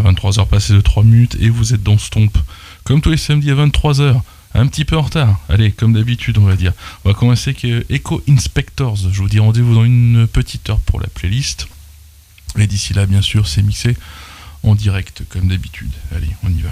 à 23h passées de 3 minutes et vous êtes dans Stomp. Comme tous les samedis à 23h, un petit peu en retard, allez, comme d'habitude on va dire. On va commencer avec Echo Inspectors, je vous dis rendez-vous dans une petite heure pour la playlist. Et d'ici là, bien sûr, c'est mixé en direct comme d'habitude. Allez, on y va.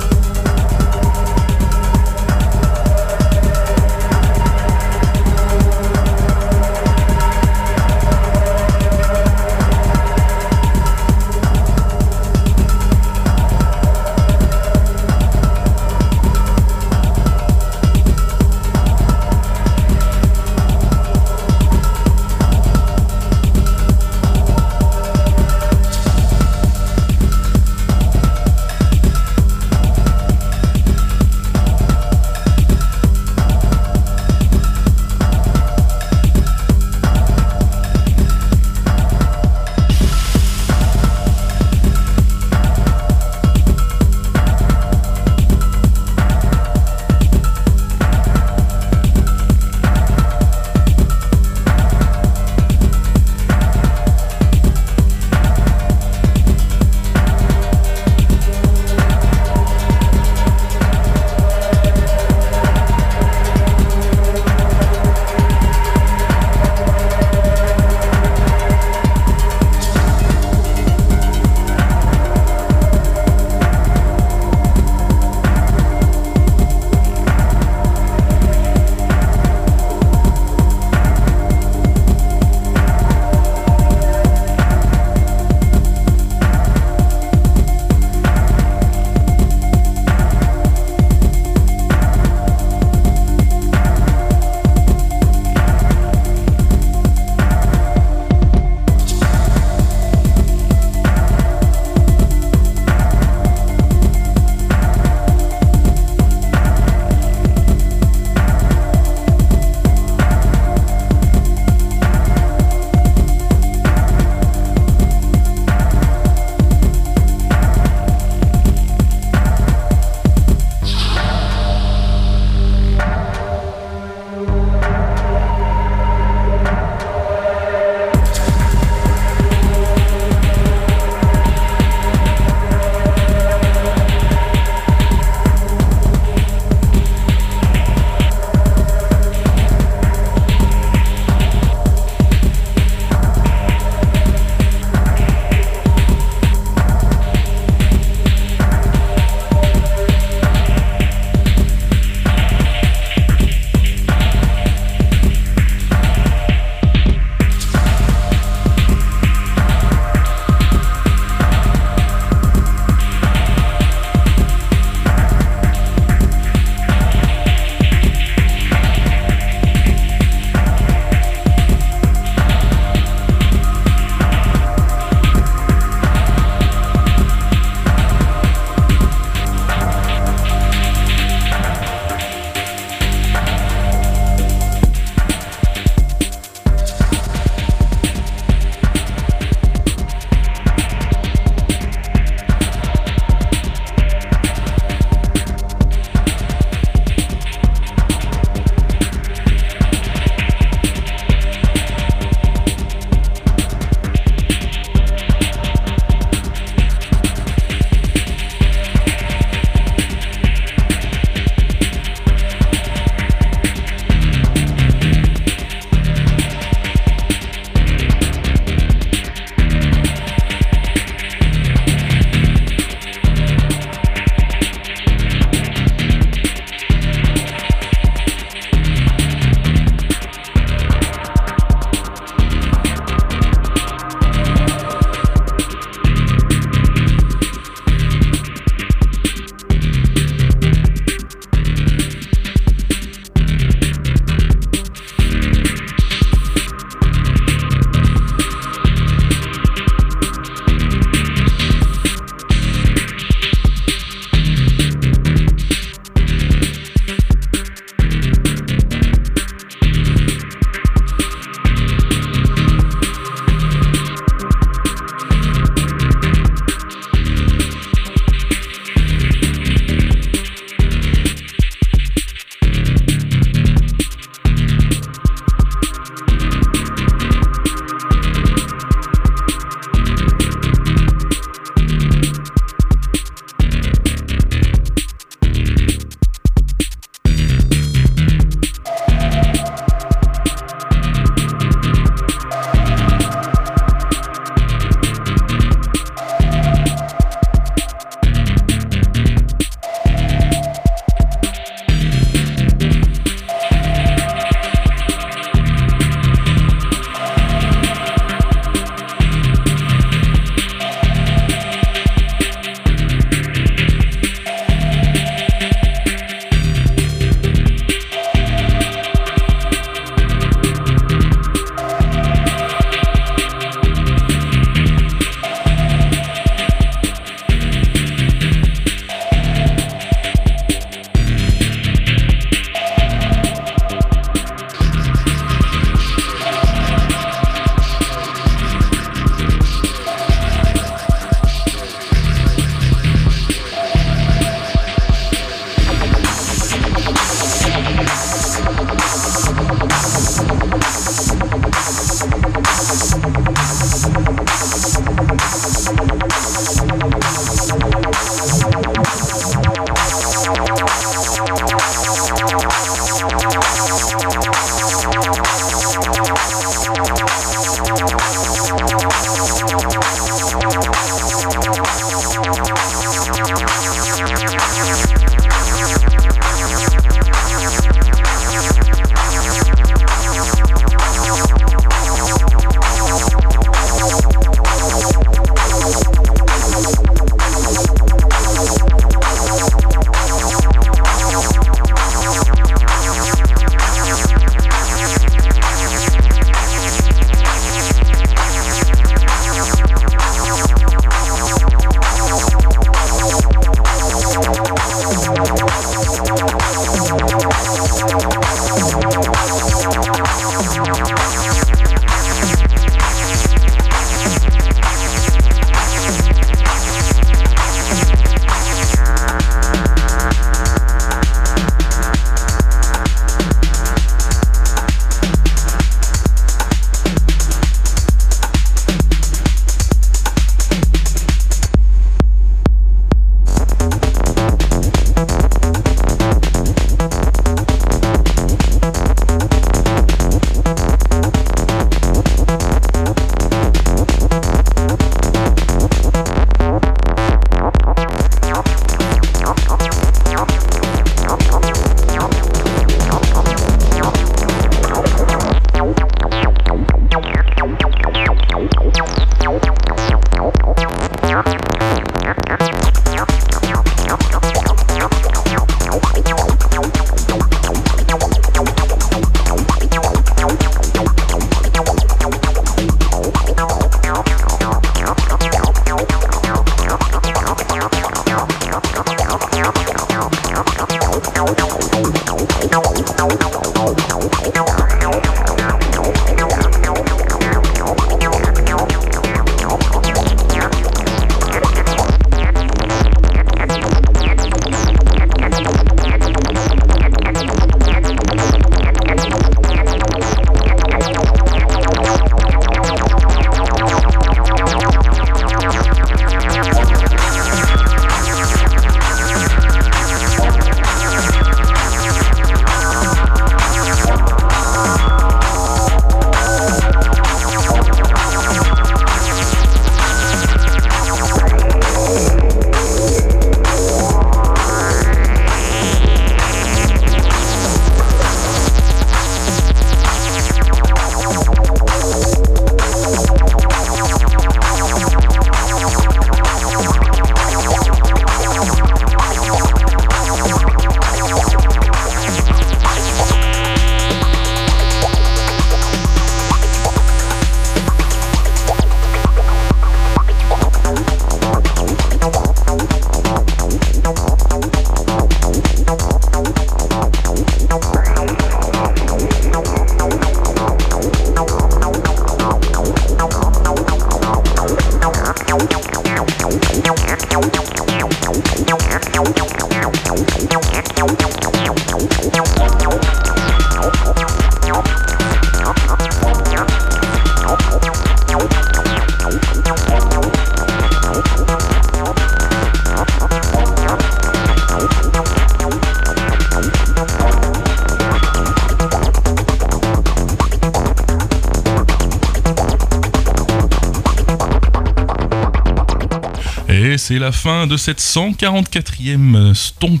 C'est la fin de cette 144e Stomp.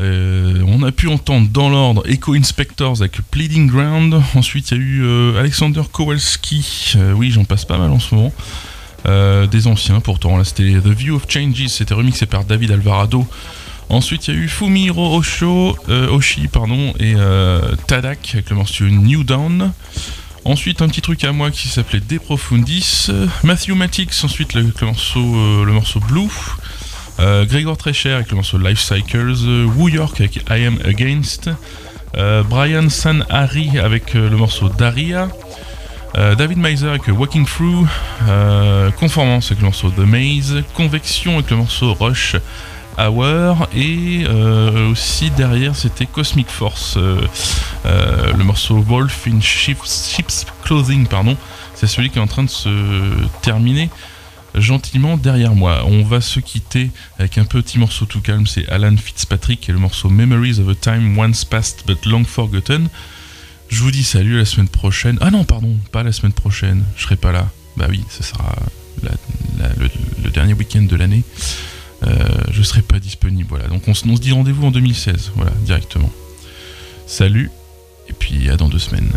On a pu entendre dans l'ordre Echo Inspectors avec Pleading Ground. Ensuite, il y a eu Alexander Kowalski. Oui, j'en passe pas mal en ce moment. Des anciens pourtant. Là, c'était The View of Changes. C'était remixé par David Alvarado. Ensuite, il y a eu Fumiro Ocho, Oshi, et Tadak avec le morceau New Dawn. Ensuite, un petit truc à moi qui s'appelait De Profundis, Matthewmatics, ensuite le morceau Blue, Gregor Trecher avec le morceau Life Cycles, Woo York avec I Am Against, Brian Sanhari avec le morceau Daria, David Meiser avec Walking Through, Conformance avec le morceau The Maze, Convection avec le morceau Rush Hour, et aussi derrière c'était Cosmic Force, le morceau Wolf in Ships Clothing, c'est celui qui est en train de se terminer. gentiment derrière moi. On va se quitter avec un petit morceau tout calme, c'est Alan Fitzpatrick et le morceau Memories of a Time Once Past but Long Forgotten. Je vous dis salut la semaine prochaine. Ah non, pardon, pas la semaine prochaine, je serai pas là. Bah oui, ce sera le dernier week-end de l'année. Je serai pas disponible, voilà. Donc on se dit rendez-vous en 2016, voilà, directement. Salut, et puis à dans 2 semaines.